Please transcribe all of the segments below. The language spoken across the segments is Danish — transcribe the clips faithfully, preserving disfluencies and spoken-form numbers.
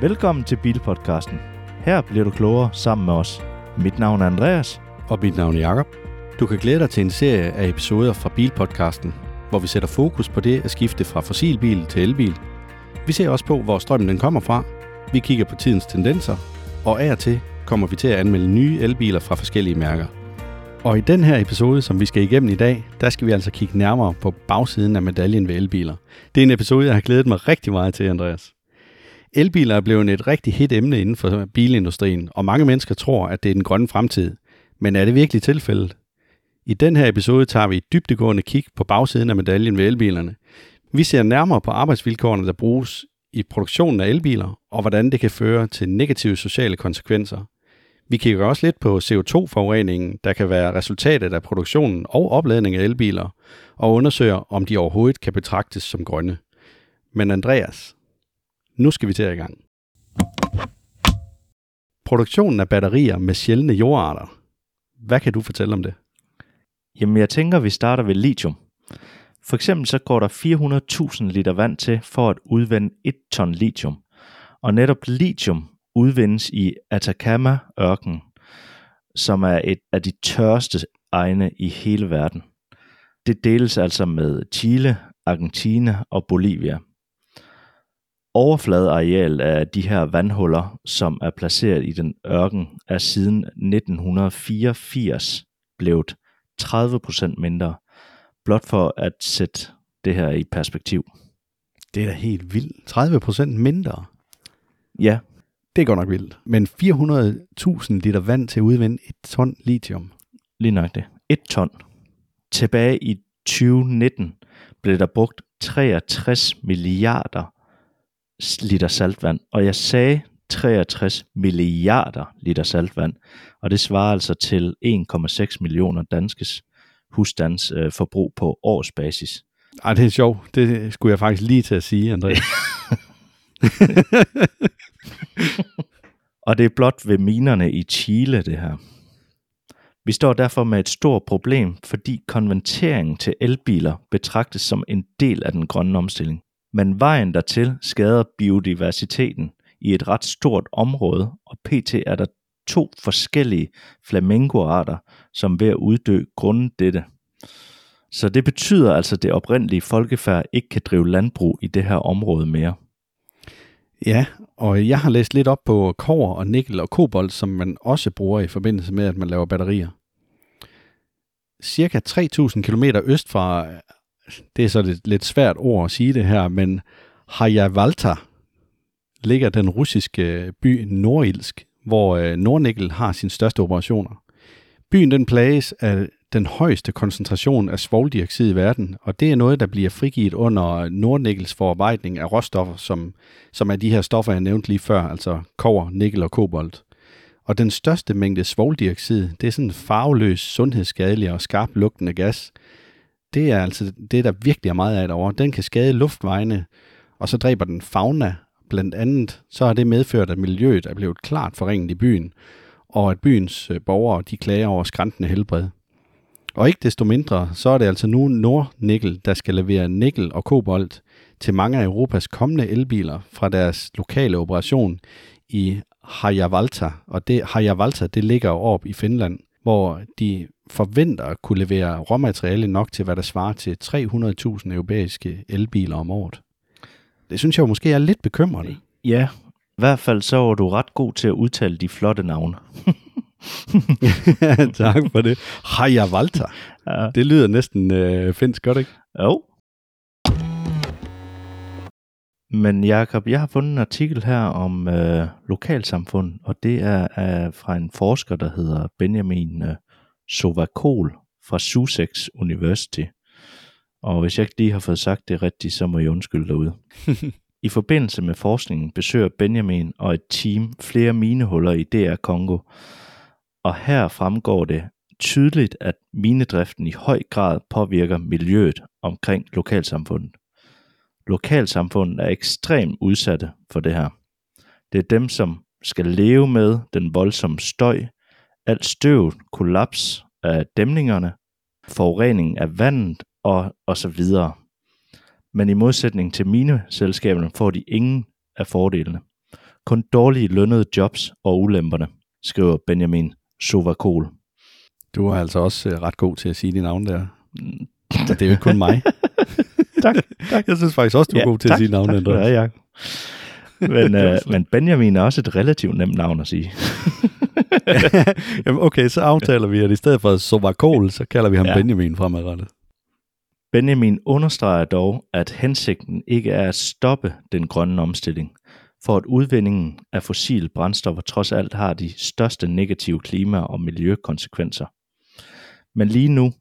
Velkommen til Bilpodcasten. Her bliver du klogere sammen med os. Mit navn er Andreas. Og mit navn er Jakob. Du kan glæde dig til en serie af episoder fra Bilpodcasten, hvor vi sætter fokus på det at skifte fra fossilbil til elbil. Vi ser også på, hvor strømmen den kommer fra. Vi kigger på tidens tendenser. Og af og til kommer vi til at anmelde nye elbiler fra forskellige mærker. Og i den her episode, som vi skal igennem i dag, der skal vi altså kigge nærmere på bagsiden af medaljen ved elbiler. Det er en episode, jeg har glædet mig rigtig meget til, Andreas. Elbiler er blevet et rigtig hit emne inden for bilindustrien, og mange mennesker tror, at det er den grønne fremtid. Men er det virkelig tilfældet? I den her episode tager vi et dybdegående kig på bagsiden af medaljen ved elbilerne. Vi ser nærmere på arbejdsvilkårene, der bruges i produktionen af elbiler, og hvordan det kan føre til negative sociale konsekvenser. Vi kigger også lidt på C O to forureningen, der kan være resultatet af produktionen og opladningen af elbiler, og undersøger, om de overhovedet kan betragtes som grønne. Men Andreas, nu skal vi til i gang. Produktionen af batterier med sjældne jordarter. Hvad kan du fortælle om det? Jamen, jeg tænker, vi starter ved lithium. For eksempel så går der fire hundrede tusind liter vand til for at udvinde et ton lithium. Og netop lithium udvindes i Atacama-ørkenen, som er et af de tørste egne i hele verden. Det deles altså med Chile, Argentina og Bolivia. Overfladeareal af de her vandhuller, som er placeret i den ørken, er siden nitten fireogfirs blevet tredive procent mindre, blot for at sætte det her i perspektiv. Det er da helt vildt. tredive procent mindre? Ja. Det er godt nok vildt. Men fire hundrede tusind liter vand til at udvinde et ton lithium? Lige nok det. Et ton. Tilbage i tyve nitten blev der brugt treogtres milliarder liter saltvand. Og jeg sagde treogtres milliarder liter saltvand. Og det svarer altså til en komma seks millioner danskes husstands øh, forbrug på årsbasis. Ej, det er sjovt. Det skulle jeg faktisk lige til at sige, Andreas. Og det er blot ved minerne i Chile, det her. Vi står derfor med et stort problem, fordi konverteringen til elbiler betragtes som en del af den grønne omstilling. Men vejen dertil skader biodiversiteten i et ret stort område, og pt er der to forskellige flamingoarter, som ved at uddø grundet dette. Så det betyder altså, at det oprindelige folkefærd ikke kan drive landbrug i det her område mere. Ja, og jeg har læst lidt op på kobber og nikkel og kobolt, som man også bruger i forbindelse med, at man laver batterier. Cirka tre tusind kilometer øst fra, det er så et lidt svært ord at sige det her, men Harjavalta ligger den russiske by Norilsk, hvor Nornickel har sine største operationer. Byen den plages af den højeste koncentration af svovldioxid i verden, og det er noget, der bliver frigivet under Nornickels forarbejdning af råstoffer, som, som er de her stoffer, jeg nævnte lige før, altså kobber, nikkel og kobolt. Og den største mængde svovldioxid, det er sådan en farveløs, sundhedsskadelig og skarp lugtende gas. Det er altså det, der virkelig er meget af derovre. Den kan skade luftvejene, og så dræber den fauna. Blandt andet så har det medført, at miljøet er blevet klart forringet i byen, og at byens borgere de klager over skrantende helbred. Og ikke desto mindre, så er det altså nu Nornickel, der skal levere nikkel og kobolt til mange af Europas kommende elbiler fra deres lokale operation i Harjavalta. Og det, Harjavalta det ligger jo op i Finland, hvor de forventer at kunne levere råmateriale nok til, hvad der svarer til tre hundrede tusind europæiske elbiler om året. Det synes jeg jo måske er lidt bekymrende. Ja, i hvert fald så var du ret god til at udtale de flotte navne. Tak for det. Harjavalta. Ja. Det lyder næsten øh, finsk, godt ikke? Jo. Men Jakob, jeg har fundet en artikel her om øh, lokalsamfund, og det er øh, fra en forsker, der hedder Benjamin øh, Sovacool fra Sussex University. Og hvis jeg ikke lige har fået sagt det rigtigt, så må jeg undskylde derude. I forbindelse med forskningen besøger Benjamin og et team flere minehuller i D R Congo, og her fremgår det tydeligt, at minedriften i høj grad påvirker miljøet omkring lokalsamfundet. Lokalsamfundet er ekstremt udsatte for det her. Det er dem, som skal leve med den voldsomme støj, alt støvet, kollaps af dæmningerne, forureningen af vandet og, og så videre. Men i modsætning til mineselskaberne får de ingen af fordelene. kun dårligt lønnede jobs og ulemperne, skriver Benjamin Sovacool. Du er altså også ret god til at sige dit navn der. Det er jo ikke kun mig. tak, tak. Jeg synes faktisk også, du er ja, god til tak, at sige navnet. Tak, ja, ja. Men, øh, men Benjamin er også et relativt nemt navn at sige. Jamen okay, så aftaler vi, at i stedet for Sovacool, så kalder vi ham ja. Benjamin fremadrettet. Benjamin understreger dog, at hensigten ikke er at stoppe den grønne omstilling, for at udvindingen af fossile brændstoffer trods alt har de største negative klima- og miljøkonsekvenser. Men lige nu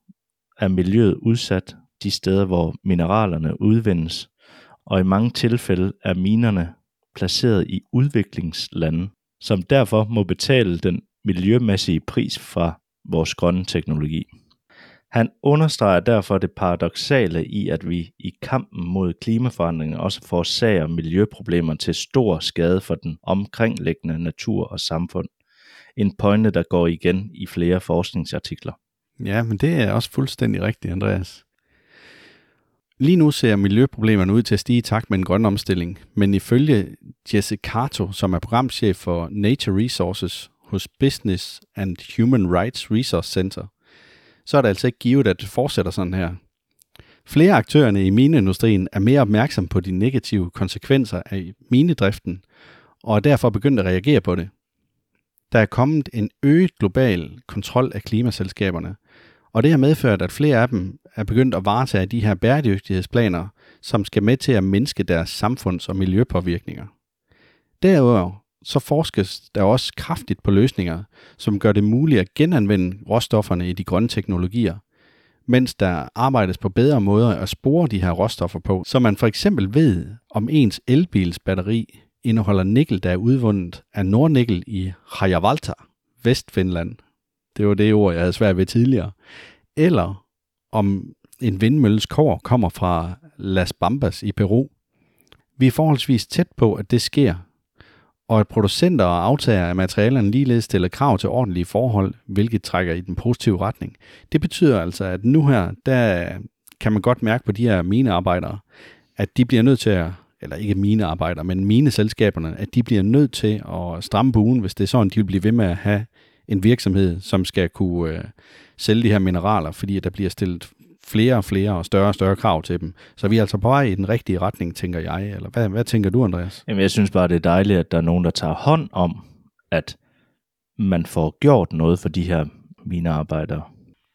er miljøet udsat de steder, hvor mineralerne udvindes, og i mange tilfælde er minerne placeret i udviklingslande, som derfor må betale den miljømæssige pris fra vores grønne teknologi. Han understreger derfor det paradoksale i, at vi i kampen mod klimaforandringen også forårsager miljøproblemer til stor skade for den omkringliggende natur og samfund. En pointe, der går igen i flere forskningsartikler. Ja, men det er også fuldstændig rigtigt, Andreas. Lige nu ser miljøproblemerne ud til at stige i takt med en grøn omstilling, men ifølge Jesse Cartar, som er programchef for Nature Resources hos Business and Human Rights Resource Center, så er det altså ikke givet, at det fortsætter sådan her. Flere aktørerne i mineindustrien er mere opmærksomme på de negative konsekvenser af minedriften, og er derfor begyndt at reagere på det. Der er kommet en øget global kontrol af klimaselskaberne, og det har medført, at flere af dem er begyndt at varetage de her bæredygtighedsplaner, som skal med til at mindske deres samfunds- og miljøpåvirkninger. Derudover så forskes der også kraftigt på løsninger, som gør det muligt at genanvende råstofferne i de grønne teknologier, mens der arbejdes på bedre måder at spore de her råstoffer på, så man for eksempel ved, om ens elbils batteri indeholder nikkel, der er udvundet af Nornickel i Harjavalta, Vestfinland. Det var det ord, jeg havde svært ved tidligere. Eller om en vindmølles kår kommer fra Las Bambas i Peru. Vi er forholdsvis tæt på, at det sker, og at producenter og aftager af materialerne ligeledes stiller krav til ordentlige forhold, hvilket trækker i den positive retning. Det betyder altså, at nu her, der kan man godt mærke på de her minearbejdere, at de bliver nødt til at, eller ikke minearbejdere, men mineselskaberne, at de bliver nødt til at stramme buen, hvis det er sådan, de vil blive ved med at have en virksomhed, som skal kunne øh, sælge de her mineraler, fordi der bliver stillet flere og flere og større og større krav til dem. Så vi er altså på vej i den rigtige retning, tænker jeg. Eller hvad, hvad tænker du, Andreas? Jamen, jeg synes bare, det er dejligt, at der er nogen, der tager hånd om, at man får gjort noget for de her minearbejdere.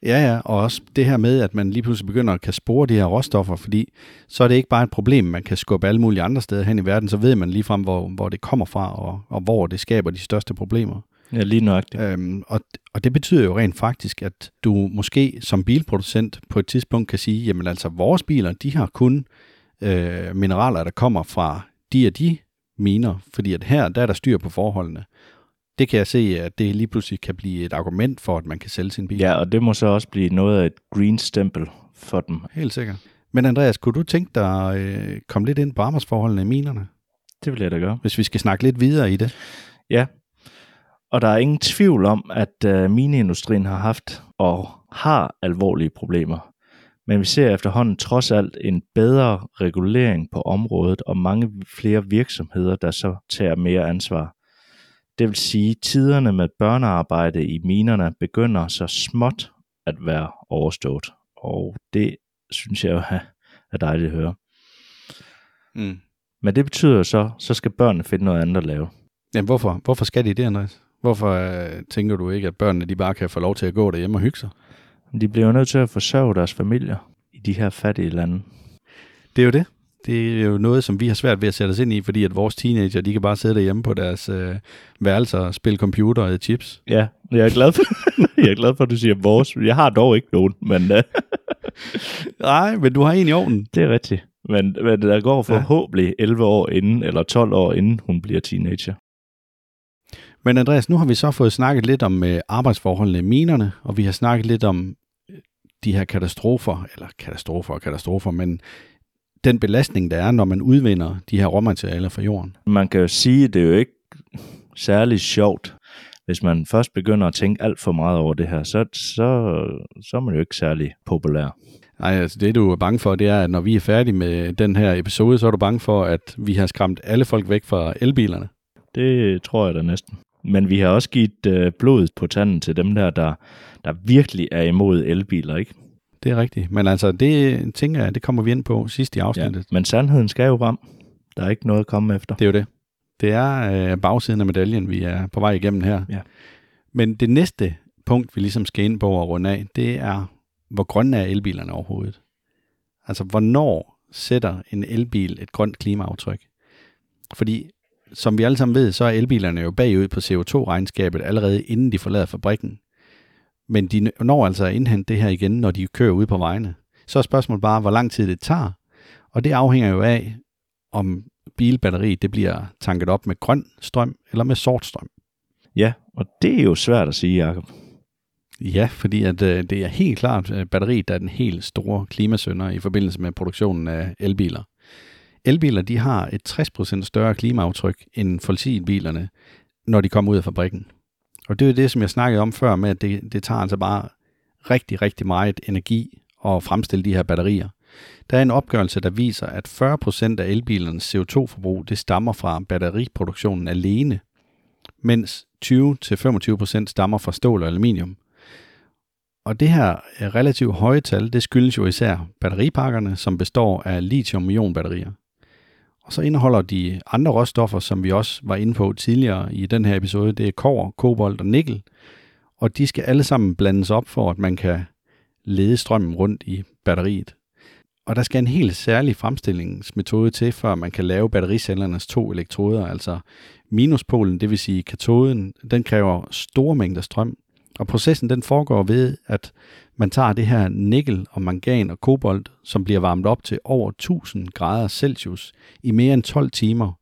Ja, ja, og også det her med, at man lige pludselig begynder at kan spore de her råstoffer, fordi så er det ikke bare et problem, man kan skubbe alle mulige andre steder hen i verden, så ved man ligefrem, hvor, hvor det kommer fra, og, og hvor det skaber de største problemer. Ja, lige nøjagtigt. Øhm, og, og det betyder jo rent faktisk, at du måske som bilproducent på et tidspunkt kan sige, jamen altså vores biler, de har kun øh, mineraler, der kommer fra de og de miner, fordi at her, der er der styr på forholdene. Det kan jeg se, at det lige pludselig kan blive et argument for, at man kan sælge sin bil. Ja, og det må så også blive noget af et green stempel for dem. Helt sikkert. Men Andreas, kunne du tænke dig at øh, komme lidt ind på arbejdsforholdene i minerne? Det vil jeg da gøre. Hvis vi skal snakke lidt videre i det. Ja. Og der er ingen tvivl om, at øh, mineindustrien har haft og har alvorlige problemer. Men vi ser efterhånden trods alt en bedre regulering på området og mange flere virksomheder, der så tager mere ansvar. Det vil sige, at tiderne med børnearbejde i minerne begynder så småt at være overstået. Og det synes jeg jo er dejligt at høre. Mm. Men det betyder jo så, så skal børnene finde noget andet at lave. Jamen hvorfor? Hvorfor skal de det, Andreas? Hvorfor øh, tænker du ikke, at børnene de bare kan få lov til at gå derhjemme og hygge sig? De bliver jo nødt til at forsørge deres familier i de her fattige lande. Det er jo det. Det er jo noget, som vi har svært ved at sætte os ind i, fordi at vores teenager, de kan bare sidde derhjemme på deres øh, værelser og spille computer og chips. Ja, jeg er glad for, jeg er glad for at du siger vores. Jeg har dog ikke nogen, men... Øh. Nej, men du har en i ovnen. Det er rigtigt. Men, men der går forhåbentlig ja. elleve år inden, eller tolv år inden hun bliver teenager. Men Andreas, nu har vi så fået snakket lidt om arbejdsforholdene i minerne, og vi har snakket lidt om de her katastrofer, eller katastrofer og katastrofer, men den belastning, der er, når man udvinder de her råmaterialer fra jorden. Man kan jo sige, at det er jo ikke særlig sjovt. Hvis man først begynder at tænke alt for meget over det her, så, så, så er man jo ikke særlig populær. Nej, altså det du er bange for, det er, at når vi er færdige med den her episode, så er du bange for, at vi har skræmt alle folk væk fra elbilerne. Det tror jeg da næsten. Men vi har også givet øh, blodet på tanden til dem der, der, der virkelig er imod elbiler, ikke? Det er rigtigt. Men altså, det tænker jeg, det kommer vi ind på sidst i afsnittet. Ja, men sandheden skal jo frem. Der er ikke noget at komme efter. Det er jo det. Det er øh, bagsiden af medaljen, vi er på vej igennem her. Ja. Men det næste punkt, vi ligesom skal ind på og runde af, det er, hvor grønne er elbilerne overhovedet? Altså, hvornår sætter en elbil et grønt klimaaftryk? Fordi, som vi alle sammen ved, så er elbilerne jo bagud på C O to-regnskabet allerede inden de forlader fabrikken. Men de når altså at indhente det her igen, når de kører ude på vejene. Så er spørgsmålet bare, hvor lang tid det tager. Og det afhænger jo af, om bilbatteriet det bliver tanket op med grøn strøm eller med sort strøm. Ja, og det er jo svært at sige, Jacob. Ja, fordi at, øh, det er helt klart batteriet, der er den helt store klimasynder i forbindelse med produktionen af elbiler. Elbiler de har et tres procent større klimaaftryk end fossilbilerne, når de kommer ud af fabrikken. Og det er det, som jeg snakkede om før med, at det, det tager altså bare rigtig, rigtig meget energi at fremstille de her batterier. Der er en opgørelse, der viser, at fyrre procent af elbilernes C O to-forbrug det stammer fra batteriproduktionen alene, mens tyve til femogtyve procent stammer fra stål og aluminium. Og det her relativt høje tal, det skyldes jo især batteripakkerne, som består af lithium-ion-batterier. Og så indeholder de andre råstoffer, som vi også var inde på tidligere i den her episode, det er kobber, kobolt og nikkel. Og de skal alle sammen blandes op for, at man kan lede strømmen rundt i batteriet. Og der skal en helt særlig fremstillingsmetode til, før man kan lave battericellernes to elektroder, altså minuspolen, det vil sige katoden, den kræver store mængder strøm. Og processen den foregår ved, at man tager det her nikkel og mangan og kobolt, som bliver varmet op til over tusind grader Celsius i mere end tolv timer.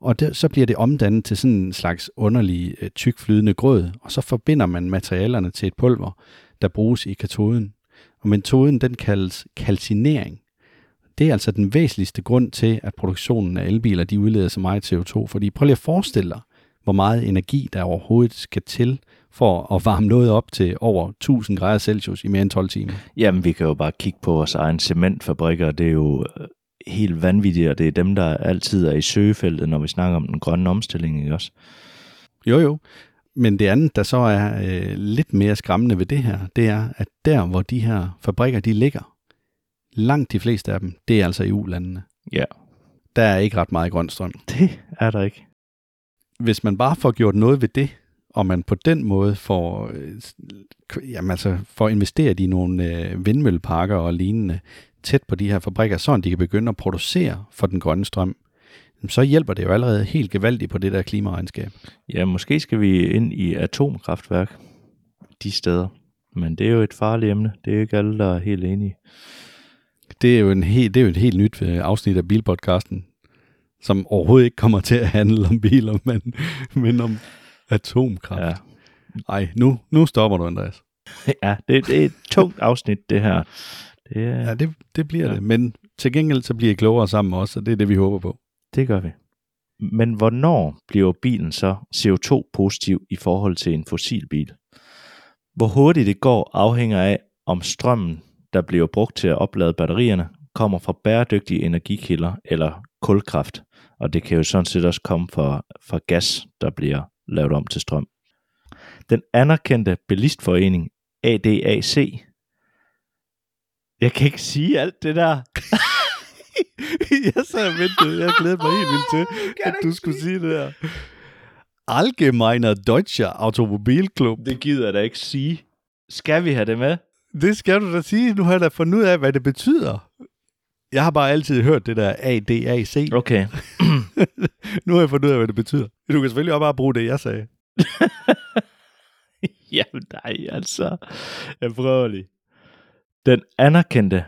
Og det, så bliver det omdannet til sådan en slags underlig tykflydende grød, og så forbinder man materialerne til et pulver, der bruges i katoden. Og metoden den kaldes kalcinering. Det er altså den væsentligste grund til, at produktionen af elbiler de udleder så meget C O to, fordi prøv lige at forestille dig, hvor meget energi der overhovedet skal til for at varme noget op til over tusind grader Celsius i mere end tolv timer. Jamen, vi kan jo bare kigge på vores egen cementfabrikker. Det er jo helt vanvittigt, og det er dem, der altid er i søgefeltet, når vi snakker om den grønne omstilling, ikke også? Jo, jo. Men det andet, der så er øh, lidt mere skræmmende ved det her, det er, at der, hvor de her fabrikker, de ligger, langt de fleste af dem, det er altså E U-landene. Ja. Der er ikke ret meget grøn strøm. Det er der ikke. Hvis man bare får gjort noget ved det, og man på den måde får, jamen altså, får investeret i nogle vindmølleparker og lignende tæt på de her fabrikker, så de kan begynde at producere for den grønne strøm, så hjælper det jo allerede helt gevaldigt på det der klimaregnskab. Ja, måske skal vi ind i atomkraftværk de steder, men det er jo et farligt emne. Det er ikke alle, der er helt enige. Det er jo, en helt, det er jo et helt nyt afsnit af Bilpodcasten, som overhovedet ikke kommer til at handle om biler, men, men om atomkraft. Ja. Ej, nu, nu stopper du, Andreas. Ja, det, det er et tungt afsnit, det her. Det er... Ja, det, det bliver ja. det. Men til gengæld så bliver I klogere sammen med os, og det er det, vi håber på. Det gør vi. Men hvornår bliver bilen så C O to-positiv i forhold til en fossilbil? Hvor hurtigt det går afhænger af, om strømmen, der bliver brugt til at oplade batterierne, kommer fra bæredygtige energikilder eller kulkraft. Og det kan jo sådan set også komme fra, fra gas, der bliver lavet om til strøm. Den anerkendte bilistforening A D A C. Jeg kan ikke sige alt det der. Jeg sad og ventede. Jeg glæder mig helt vildt til, at du skulle sige det der. Allgemeine Deutscher Automobil Klub. Det gider jeg da ikke sige. Skal vi have det med? Det skal du da sige. Nu har jeg da fundet ud af, hvad det betyder. Jeg har bare altid hørt det der A D A C. Okay. Nu har jeg fundet ud af, hvad det betyder. Du kan selvfølgelig også bare bruge det, jeg sagde. Jamen nej, altså. Jeg prøver lige. Den anerkendte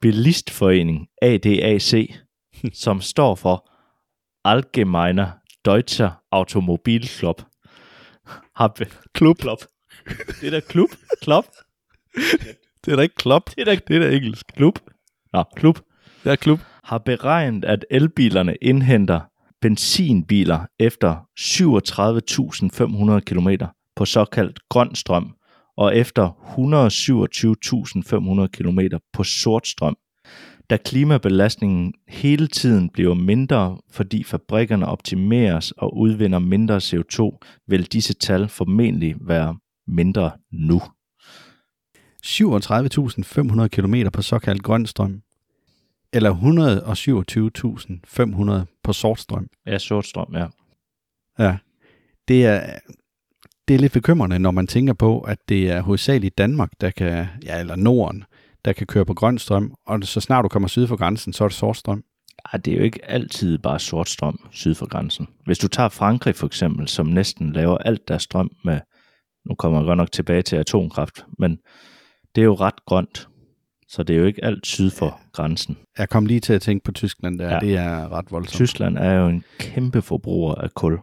bilistforening A D A C, som står for Allgemeine Deutscher Automobil Klub. Klub. Klub. Det er da klub. Klub. Det er da ikke klub. Det er da, det er da engelsk. Klub. Nå, klub. Det er klub. Har beregnet, at elbilerne indhenter benzinbiler efter syvogtredive tusind fem hundrede kilometer på såkaldt grøn strøm, og efter et hundrede og syvogtyve tusind fem hundrede kilometer på sort strøm. da klimabelastningen hele tiden bliver mindre, fordi fabrikkerne optimeres og udvinder mindre C O to, vil disse tal formentlig være mindre nu. syvogtredive tusind fem hundrede kilometer på såkaldt grøn strøm, eller et hundrede og syvogtyve tusind fem hundrede på sort strøm. Ja, sort strøm, ja. Ja, det er... Det er lidt bekymrende, når man tænker på, at det er hovedsageligt Danmark, der kan, ja, eller Norden, der kan køre på grøn strøm, og så snart du kommer syd for grænsen, så er det sort strøm. Ja, det er jo ikke altid bare sort strøm syd for grænsen. Hvis du tager Frankrig for eksempel, som næsten laver alt deres strøm med, nu kommer jeg godt nok tilbage til atomkraft, men det er jo ret grønt, så det er jo ikke alt syd for grænsen. Jeg kom lige til at tænke på Tyskland der, ja. Det er ret voldsomt. Tyskland er jo en kæmpe forbruger af kul.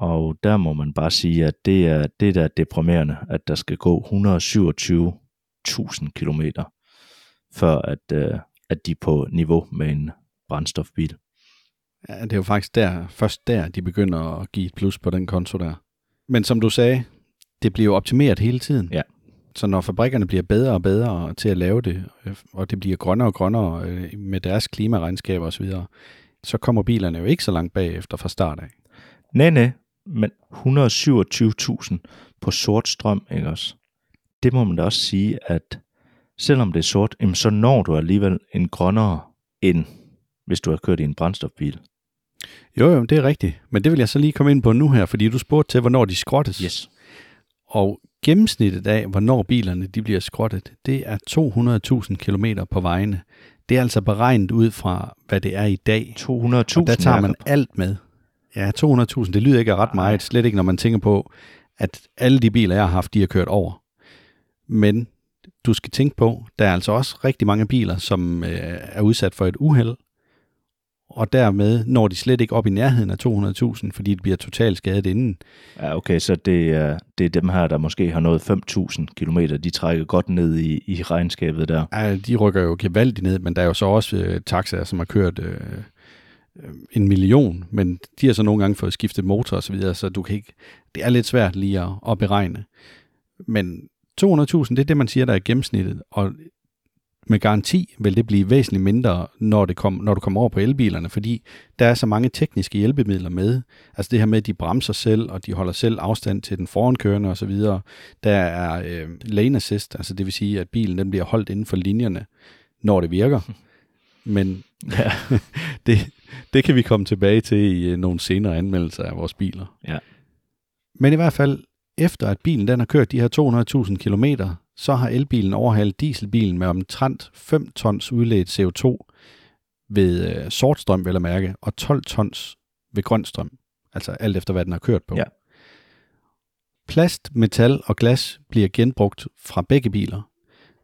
Og der må man bare sige, at det er det, der er deprimerende, at der skal gå et hundrede og syvogtyve tusind kilometer, før at, øh, at de er på niveau med en brændstofbil. Ja, det er jo faktisk der, først der, de begynder at give et plus på den konto der. Men som du sagde, det bliver jo optimeret hele tiden. Ja. Så når fabrikkerne bliver bedre og bedre til at lave det, og det bliver grønnere og grønnere med deres klimaregnskaber osv., så kommer bilerne jo ikke så langt bagefter fra start af. Nej, nej. Men et hundrede og syvogtyve tusind på sort strøm, ikke også? Det må man da også sige, at selvom det er sort, så når du alligevel en grønnere, end hvis du har kørt i en brændstofbil. Jo, jo, det er rigtigt. Men det vil jeg så lige komme ind på nu her, fordi du spurgte til, hvornår de skrottes. Yes. Og gennemsnittet af, hvornår bilerne de bliver skrottet, det er to hundrede tusind kilometer på vejene. Det er altså beregnet ud fra, hvad det er i dag. to hundrede tusind? Og der tager man alt med. Ja, to hundrede tusind, det lyder ikke ret meget, slet ikke når man tænker på, at alle de biler, jeg har haft, de har kørt over. Men du skal tænke på, der er altså også rigtig mange biler, som øh, er udsat for et uheld, og dermed når de slet ikke op i nærheden af to hundrede tusind, fordi de bliver totalt skadet inden. Ja, okay, så det er, det er dem her, der måske har nået fem tusind kilometer, de trækker godt ned i, i regnskabet der. Ja, de rykker jo gevaldigt ned, men der er jo så også øh, taxaer, som har kørt... Øh, en million, men de har så nogle gange fået skiftet motor og så videre, så du kan ikke, det er lidt svært lige at, at beregne. Men to hundrede tusind, det er det, man siger, der er gennemsnittet, og med garanti vil det blive væsentligt mindre, når, det kom, når du kommer over på elbilerne, fordi der er så mange tekniske hjælpemidler med. Altså det her med, at de bremser selv, og de holder selv afstand til den forankørende og så videre. Der er øh, lane assist, altså det vil sige, at bilen den bliver holdt inden for linjerne, når det virker. Men ja. det, det kan vi komme tilbage til i nogle senere anmeldelser af vores biler. Ja. Men i hvert fald, efter at bilen den har kørt de her to hundrede tusind kilometer, så har elbilen overhalet dieselbilen med omtrent fem tons udledt C O to ved øh, sort strøm, vil jeg mærke, og tolv tons ved grøn strøm. Altså alt efter, hvad den har kørt på. Ja. Plast, metal og glas bliver genbrugt fra begge biler.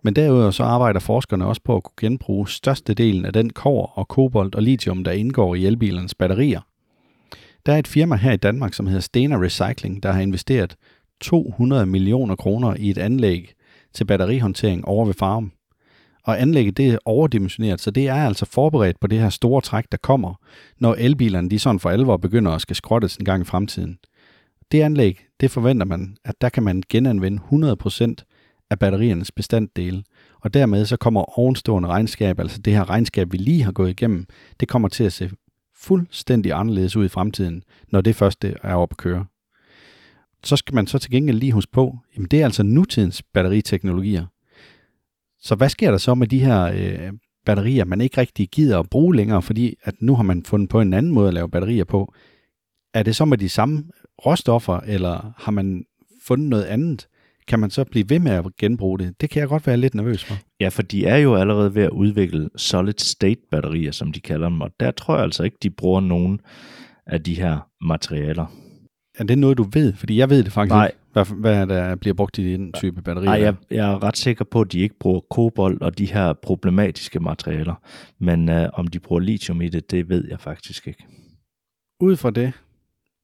Men derudover så arbejder forskerne også på at kunne genbruge størstedelen af den kobber og kobolt og lithium, der indgår i elbilernes batterier. Der er et firma her i Danmark, som hedder Stena Recycling, der har investeret to hundrede millioner kroner i et anlæg til batterihåndtering over ved Farum. Og anlægget det er overdimensioneret, så det er altså forberedt på det her store træk, der kommer, når elbilerne de sådan for alvor begynder at skal skrottes en gang i fremtiden. Det anlæg, det forventer man, at der kan man genanvende hundrede procent af batteriernes bestanddele, og dermed så kommer ovenstående regnskab, altså det her regnskab, vi lige har gået igennem, det kommer til at se fuldstændig anderledes ud i fremtiden, når det første er op at køre. Så skal man så til gengæld lige huske på, jamen det er altså nutidens batteriteknologier. Så hvad sker der så med de her øh, batterier, man ikke rigtig gider at bruge længere, fordi at nu har man fundet på en anden måde at lave batterier på? Er det så med de samme råstoffer, eller har man fundet noget andet? Kan man så blive ved med at genbruge det? Det kan jeg godt være lidt nervøs for. Ja, for de er jo allerede ved at udvikle solid-state-batterier, som de kalder dem, og der tror jeg altså ikke, de bruger nogen af de her materialer. Er det noget, du ved? Fordi jeg ved det faktisk Nej. ikke, hvad, hvad der bliver brugt i den type batterier. Nej, jeg, jeg er ret sikker på, at de ikke bruger kobolt og de her problematiske materialer, men øh, om de bruger lithium i det, det ved jeg faktisk ikke. Ud fra det,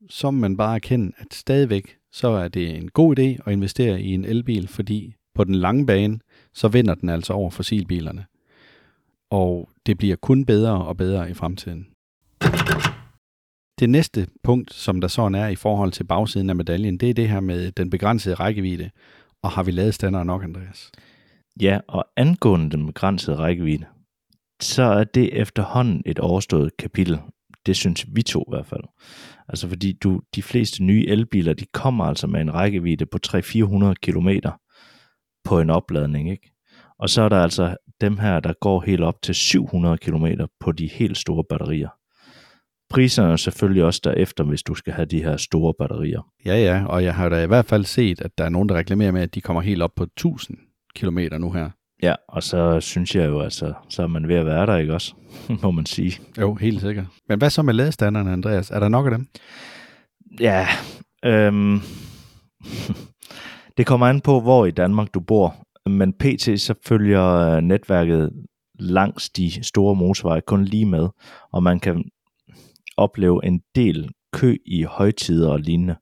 så må man bare erkende, at stadigvæk, så er det en god idé at investere i en elbil, fordi på den lange bane, så vinder den altså over fossilbilerne. Og det bliver kun bedre og bedre i fremtiden. Det næste punkt, som der sådan er i forhold til bagsiden af medaljen, det er det her med den begrænsede rækkevidde. Og har vi ladestander nok, Andreas? Ja, og angående den begrænsede rækkevidde, så er det efterhånden et overstået kapitel. Det synes vi to i hvert fald. Altså fordi du, de fleste nye elbiler, de kommer altså med en rækkevidde på tre til fire hundrede kilometer på en opladning, ikke? Og så er der altså dem her, der går helt op til syv hundrede kilometer på de helt store batterier. Priserne er selvfølgelig også derefter, hvis du skal have de her store batterier. Ja, ja, og jeg har da i hvert fald set, at der er nogen, der reklamerer med, at de kommer helt op på tusind kilometer nu her. Ja, og så synes jeg jo, altså, så er man ved at være der, ikke også? Må man sige. Jo, helt sikkert. Men hvad så med ladestanderne, Andreas? Er der nok af dem? Ja, øhm, det kommer an på, hvor i Danmark du bor. Men pt. Så følger netværket langs de store motorveje kun lige med, og man kan opleve en del kø i højtider og lignende.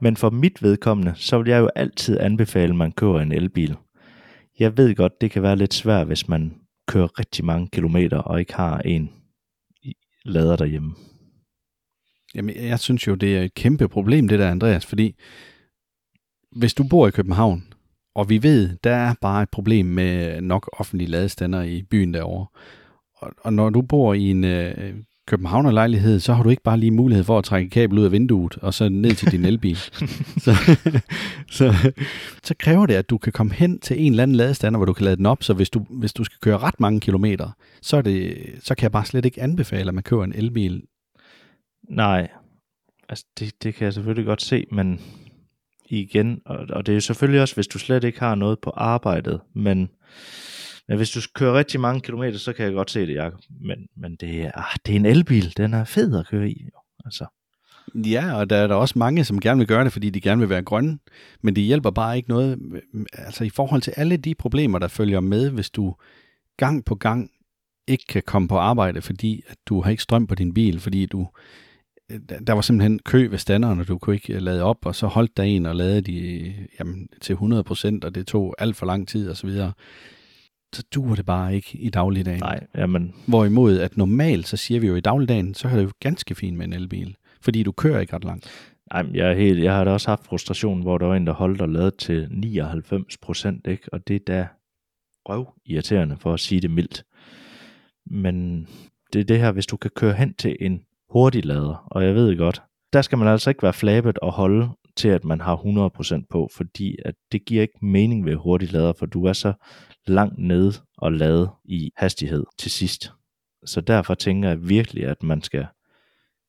Men for mit vedkommende, så vil jeg jo altid anbefale, at man køber en elbil. Jeg ved godt, det kan være lidt svært, hvis man kører rigtig mange kilometer og ikke har en lader derhjemme. Jamen, jeg synes jo, det er et kæmpe problem, det der, Andreas, fordi hvis du bor i København, og vi ved, der er bare et problem med nok offentlige ladestandere i byen derovre. Og, og når du bor i en øh, københavnerlejlighed, så har du ikke bare lige mulighed for at trække kabel ud af vinduet og så ned til din elbil. så, så, så kræver det, at du kan komme hen til en eller anden ladestander, hvor du kan lade den op. Så hvis du, hvis du skal køre ret mange kilometer, så, er det, så kan jeg bare slet ikke anbefale, at man køber en elbil. Nej, altså det, det kan jeg selvfølgelig godt se, men... igen, og det er jo selvfølgelig også, hvis du slet ikke har noget på arbejdet, men, men hvis du kører rigtig mange kilometer, så kan jeg godt se det, Jacob. Men, men det, er, ah, det er en elbil, den er fed at køre i. Altså. Ja, og der er der også mange, som gerne vil gøre det, fordi de gerne vil være grønne, men det hjælper bare ikke noget, altså i forhold til alle de problemer, der følger med, hvis du gang på gang ikke kan komme på arbejde, fordi at du har ikke strøm på din bil, fordi du der var simpelthen kø ved standeren, og du kunne ikke lade op, og så holdt der en og lavede de jamen, til hundrede procent, og det tog alt for lang tid, og så videre. Så duer det bare ikke i dagligdagen. Nej, jamen. Hvorimod, at normalt, så siger vi jo i dagligdagen, så er det jo ganske fint med en elbil, fordi du kører ikke ret langt. Nej, jeg er helt, jeg har da også haft frustration, hvor der var en, der holdt og lavede til nioghalvfems procent, ikke? Og det er da røvirriterende, for at sige det mildt. Men det er det her, hvis du kan køre hen til en hurtiglader, og jeg ved godt, der skal man altså ikke være flabet og holde til, at man har hundrede procent på, fordi at det giver ikke mening ved hurtiglader, for du er så langt nede og lade i hastighed til sidst. Så derfor tænker jeg virkelig, at man skal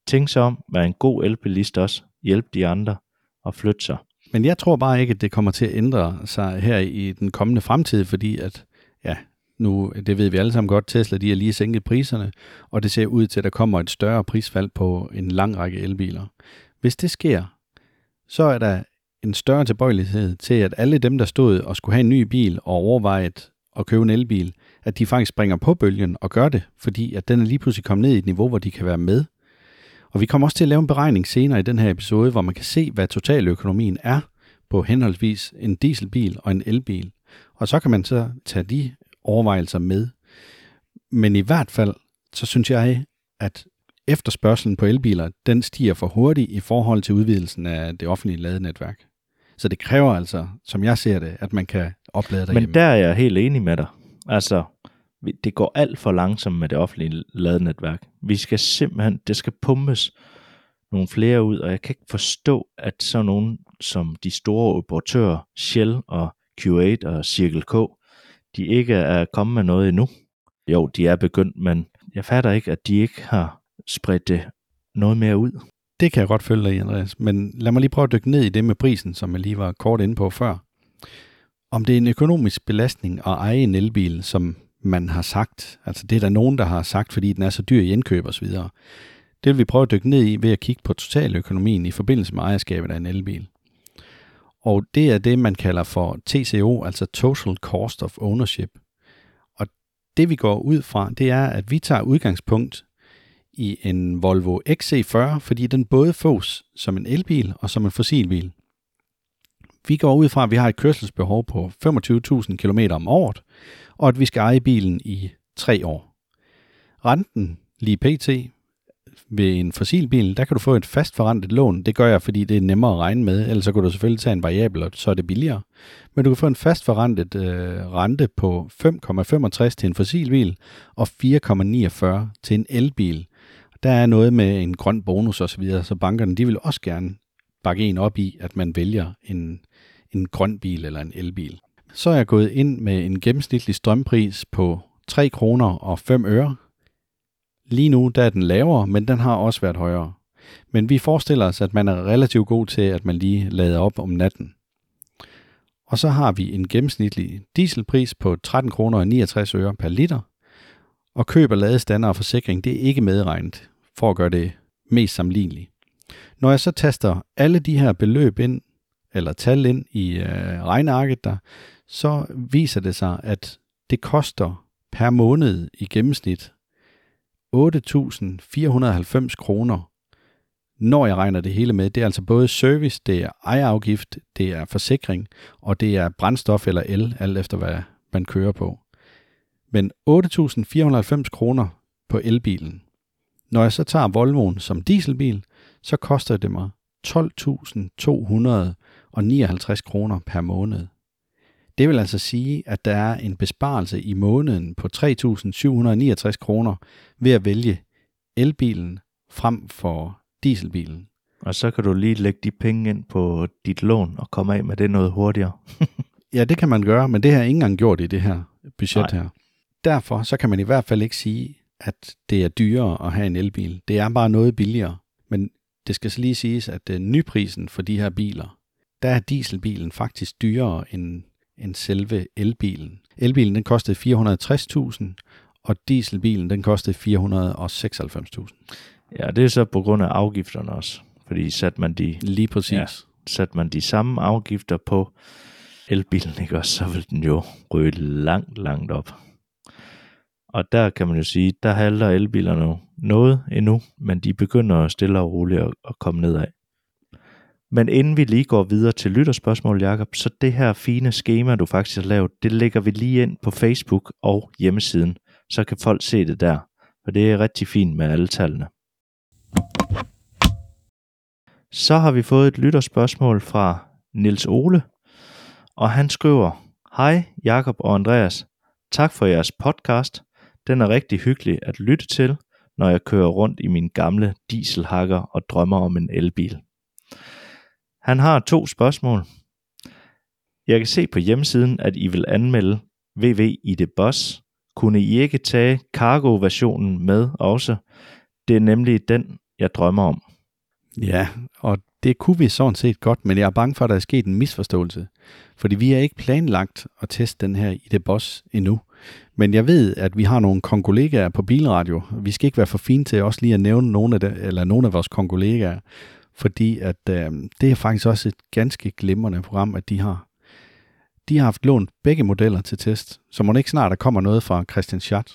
tænke sig om, være en god elbilist også, hjælpe de andre og flytte sig. Men jeg tror bare ikke, at det kommer til at ændre sig her i den kommende fremtid, fordi at, ja, nu, det ved vi alle sammen godt, Tesla de har lige sænket priserne, og det ser ud til, at der kommer et større prisfald på en lang række elbiler. Hvis det sker, så er der en større tilbøjelighed til, at alle dem, der stod og skulle have en ny bil og overvejet at købe en elbil, at de faktisk springer på bølgen og gør det, fordi at den er lige pludselig kommet ned i et niveau, hvor de kan være med. Og vi kommer også til at lave en beregning senere i den her episode, hvor man kan se, hvad totaløkonomien er på henholdsvis en dieselbil og en elbil. Og så kan man så tage de overvejelser med. Men i hvert fald, så synes jeg, at efterspørgselen på elbiler, den stiger for hurtigt i forhold til udvidelsen af det offentlige ladenetværk. Så det kræver altså, som jeg ser det, at man kan oplade derhjemme. Men der er jeg helt enig med dig. Altså, det går alt for langsomt med det offentlige ladenetværk. Vi skal simpelthen, det skal pumpes nogle flere ud, og jeg kan ikke forstå, at sådan nogen som de store operatører, Shell og Q otte og Circle K, de ikke er kommet med noget endnu. Jo, de er begyndt, men jeg fatter ikke, at de ikke har spredt det noget mere ud. Det kan jeg godt følge dig i, Andreas, men lad mig lige prøve at dykke ned i det med prisen, som jeg lige var kort inde på før. Om det er en økonomisk belastning at eje en elbil, som man har sagt, altså det er der nogen, der har sagt, fordi den er så dyr i indkøb osv., det vil vi prøve at dykke ned i ved at kigge på totaløkonomien i forbindelse med ejerskabet af en elbil. Og det er det, man kalder for T C O, altså Total Cost of Ownership. Og det, vi går ud fra, det er, at vi tager udgangspunkt i en Volvo X C fyrre, fordi den både fås som en elbil og som en fossilbil. Vi går ud fra, at vi har et kørselsbehov på femogtyve tusind kilometer om året, og at vi skal eje bilen i tre år. Renten lige pt ved en fossilbil, der kan du få et fastforrentet lån. Det gør jeg, fordi det er nemmere at regne med, ellers så kan du selvfølgelig tage en variabel, og så er det billigere. Men du kan få en fastforrentet øh, rente på fem komma femogtres til en fossilbil, og fire komma niogfyrre til en elbil. Der er noget med en grøn bonus og så videre, så bankerne, de vil også gerne bakke en op i, at man vælger en, en grøn bil eller en elbil. Så er jeg gået ind med en gennemsnitlig strømpris på tre kroner og fem øre. Lige nu der er den lavere, men den har også været højere. Men vi forestiller os, at man er relativt god til, at man lige lader op om natten. Og så har vi en gennemsnitlig dieselpris på tretten kroner og niogtres øre per liter. Og køb af ladestander og forsikring, det er ikke medregnet, for at gøre det mest sammenligneligt. Når jeg så taster alle de her beløb ind, eller tal ind i øh, regnearket der, så viser det sig, at det koster per måned i gennemsnit otte tusind fire hundrede og halvfems kroner, når jeg regner det hele med. Det er altså både service, det er ejerafgift, det er forsikring, og det er brændstof eller el, alt efter hvad man kører på. Men otte tusind fire hundrede og halvfems kroner på elbilen. Når jeg så tager Volvoen som dieselbil, så koster det mig tolv tusind to hundrede og nioghalvtreds kroner per måned. Det vil altså sige, at der er en besparelse i måneden på tre tusind syv hundrede og niogtres kroner ved at vælge elbilen frem for dieselbilen. Og så kan du lige lægge de penge ind på dit lån og komme af med det noget hurtigere. Ja, det kan man gøre, men det har jeg ikke engang gjort i det her budget. Nej. Her. Derfor så kan man i hvert fald ikke sige, at det er dyrere at have en elbil. Det er bare noget billigere. Men det skal så lige siges, at nyprisen for de her biler, der er dieselbilen faktisk dyrere end end selve elbilen. Elbilen den kostede fire hundrede og tres tusind, og dieselbilen den kostede fire hundrede og seksoghalvfems tusind. Ja, det er så på grund af afgifterne også, fordi satte man de lige præcis ja, satte man de samme afgifter på elbilen, ikke også, så vil den jo ryge langt langt op. Og der kan man jo sige, der halter elbilerne noget endnu, men de begynder stille og roligt at komme nedad. Men inden vi lige går videre til lytterspørgsmål, Jakob, så det her fine skema, du faktisk har lavet, det lægger vi lige ind på Facebook og hjemmesiden. Så kan folk se det der, for det er rigtig fint med alle tallene. Så har vi fået et lytterspørgsmål fra Niels Ole, og han skriver: Hej Jakob og Andreas, tak for jeres podcast. Den er rigtig hyggelig at lytte til, når jeg kører rundt i mine gamle dieselhakker og drømmer om en elbil. Han har to spørgsmål. Jeg kan se på hjemmesiden, at I vil anmelde V W I D.Buzz. Kunne I ikke tage cargo-versionen med også? Det er nemlig den, jeg drømmer om. Ja, og det kunne vi sådan set godt, men jeg er bange for, at der er sket en misforståelse. Fordi vi har ikke planlagt at teste den her I D.Buzz endnu. Men jeg ved, at vi har nogle konkollegaer på Bilradio. Vi skal ikke være for fine til også lige at nævne nogle af, de, eller nogle af vores konkollegaer. Fordi at øh, det er faktisk også et ganske glimrende program, at de har. De har haft lånt begge modeller til test, så må det ikke snart, der kommer noget fra Christian Schatz.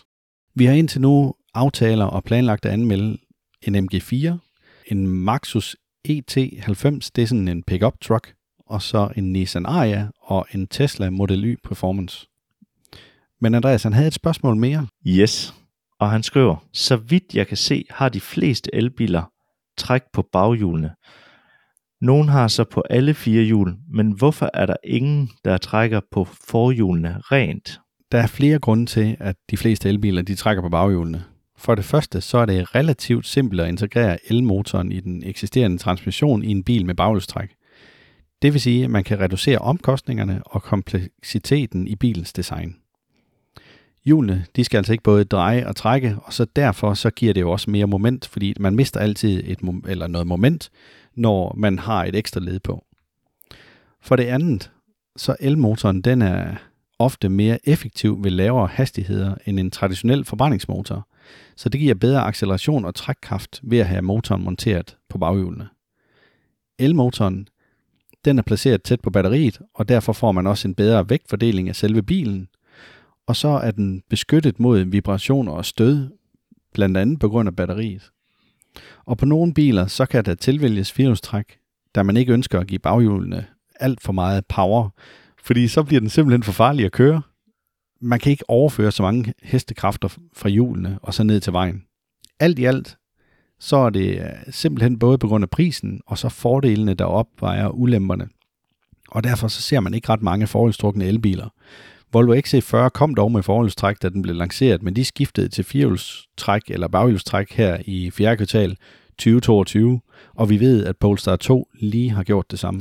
Vi har indtil nu aftaler og planlagt at anmelde en M G fire, en Maxus E T halvfems, det er sådan en pick-up truck, og så en Nissan Ariya og en Tesla Model Y Performance. Men Andreas, han havde et spørgsmål mere. Yes, og han skriver: Så vidt jeg kan se, har de fleste elbiler træk på baghjulene. Nogen har så på alle fire hjul, men hvorfor er der ingen, der trækker på forhjulene rent? Der er flere grunde til, at de fleste elbiler de trækker på baghjulene. For det første, så er det relativt simpelt at integrere elmotoren i den eksisterende transmission i en bil med baghjulstræk. Det vil sige, at man kan reducere omkostningerne og kompleksiteten i bilens design. Hjulene, de skal altså ikke både dreje og trække, og så derfor så giver det jo også mere moment, fordi man mister altid et mom- eller noget moment, når man har et ekstra led på. For det andet, så elmotoren, den er ofte mere effektiv ved lavere hastigheder end en traditionel forbrændingsmotor, så det giver bedre acceleration og trækkraft ved at have motoren monteret på baghjulene. Elmotoren, den er placeret tæt på batteriet, og derfor får man også en bedre vægtfordeling af selve bilen, og så er den beskyttet mod vibrationer og stød, blandt andet på grund af batteriet. Og på nogle biler, så kan der tilvælges firehjulstræk, da man ikke ønsker at give baghjulene alt for meget power, fordi så bliver den simpelthen for farlig at køre. Man kan ikke overføre så mange hestekræfter fra hjulene og så ned til vejen. Alt i alt, så er det simpelthen både på grund af prisen, og så fordelene, der opvejer ulemperne. Og derfor så ser man ikke ret mange forholdstrukne elbiler. Volvo X C fyrre kom dog med forholdstræk, da den blev lanceret, men de skiftede til firehjulstræk eller baghjulstræk her i fjerde kvartal tyve toogtyve, og vi ved, at Polestar to lige har gjort det samme.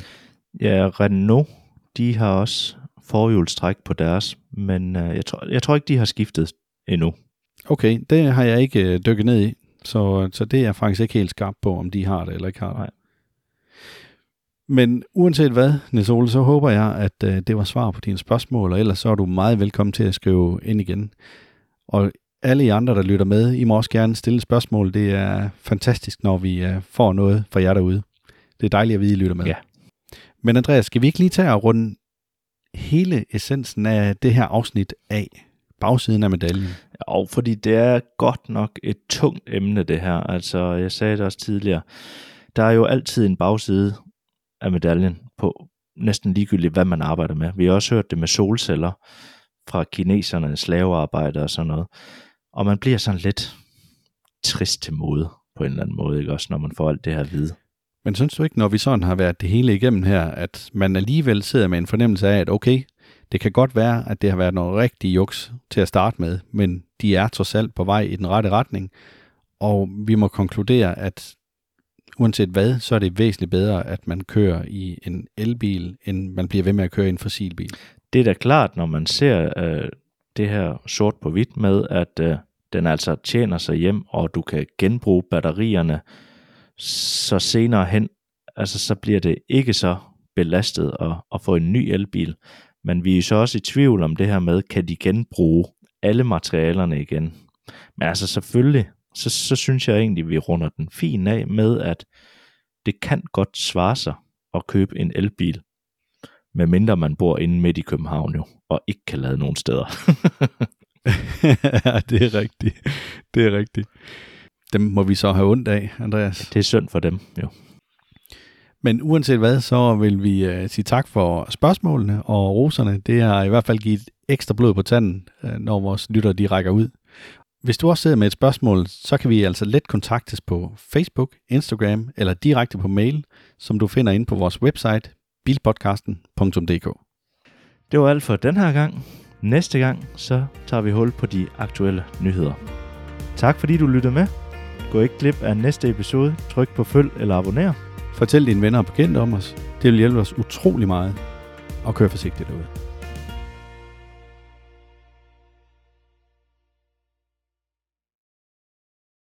Ja, Renault, de har også forhjulstræk på deres, men jeg tror, jeg tror ikke, de har skiftet endnu. Okay, det har jeg ikke dykket ned i, så, så det er jeg faktisk ikke helt skarp på, om de har det eller ikke har det. Nej. Men uanset hvad, Niels Ole, så håber jeg, at øh, det var svar på dine spørgsmål, og ellers så er du meget velkommen til at skrive ind igen. Og alle I andre, der lytter med, I må også gerne stille spørgsmål. Det er fantastisk, når vi øh, får noget fra jer derude. Det er dejligt at vide, I lytter med. Ja. Men Andreas, skal vi ikke lige tage og runde hele essensen af det her afsnit af bagsiden af medaljen? Jo, fordi det er godt nok et tungt emne, det her. Altså, jeg sagde det også tidligere. Der er jo altid en bagside af medaljen på næsten ligegyldigt, hvad man arbejder med. Vi har også hørt det med solceller fra kineserne, slavearbejdere og sådan noget. Og man bliver sådan lidt trist til mode på en eller anden måde, ikke også, når man får alt det her at vide. Men synes du ikke, når vi sådan har været det hele igennem her, at man alligevel sidder med en fornemmelse af, at okay, det kan godt være, at det har været noget rigtig juks til at starte med, men de er trods alt på vej i den rette retning, og vi må konkludere, at uanset hvad, så er det væsentligt bedre, at man kører i en elbil, end man bliver ved med at køre i en fossilbil. Det er da klart, når man ser øh, det her sort på hvidt med, at øh, den altså tjener sig hjem, og du kan genbruge batterierne, så senere hen, altså så bliver det ikke så belastet at, at få en ny elbil. Men vi er så også i tvivl om det her med, kan de genbruge alle materialerne igen? Men altså selvfølgelig, Så, så synes jeg egentlig, vi runder den fin af med, at det kan godt svare sig at købe en elbil, medmindre man bor inde midt i København jo, og ikke kan lade nogen steder. Ja, det er rigtigt. Det er rigtigt. Dem må vi så have ondt af, Andreas. Ja, det er synd for dem, jo. Men uanset hvad, så vil vi øh, sige tak for spørgsmålene og roserne. Det har i hvert fald givet ekstra blod på tanden, øh, når vores lyttere de rækker ud. Hvis du også sidder med et spørgsmål, så kan vi altså let kontaktes på Facebook, Instagram eller direkte på mail, som du finder inde på vores website, bilpodcasten punktum d k. Det var alt for den her gang. Næste gang, så tager vi hul på de aktuelle nyheder. Tak fordi du lyttede med. Gå ikke glip af næste episode. Tryk på følg eller abonner. Fortæl dine venner og bekendte om os. Det vil hjælpe os utrolig meget. Og kør forsigtigt derude.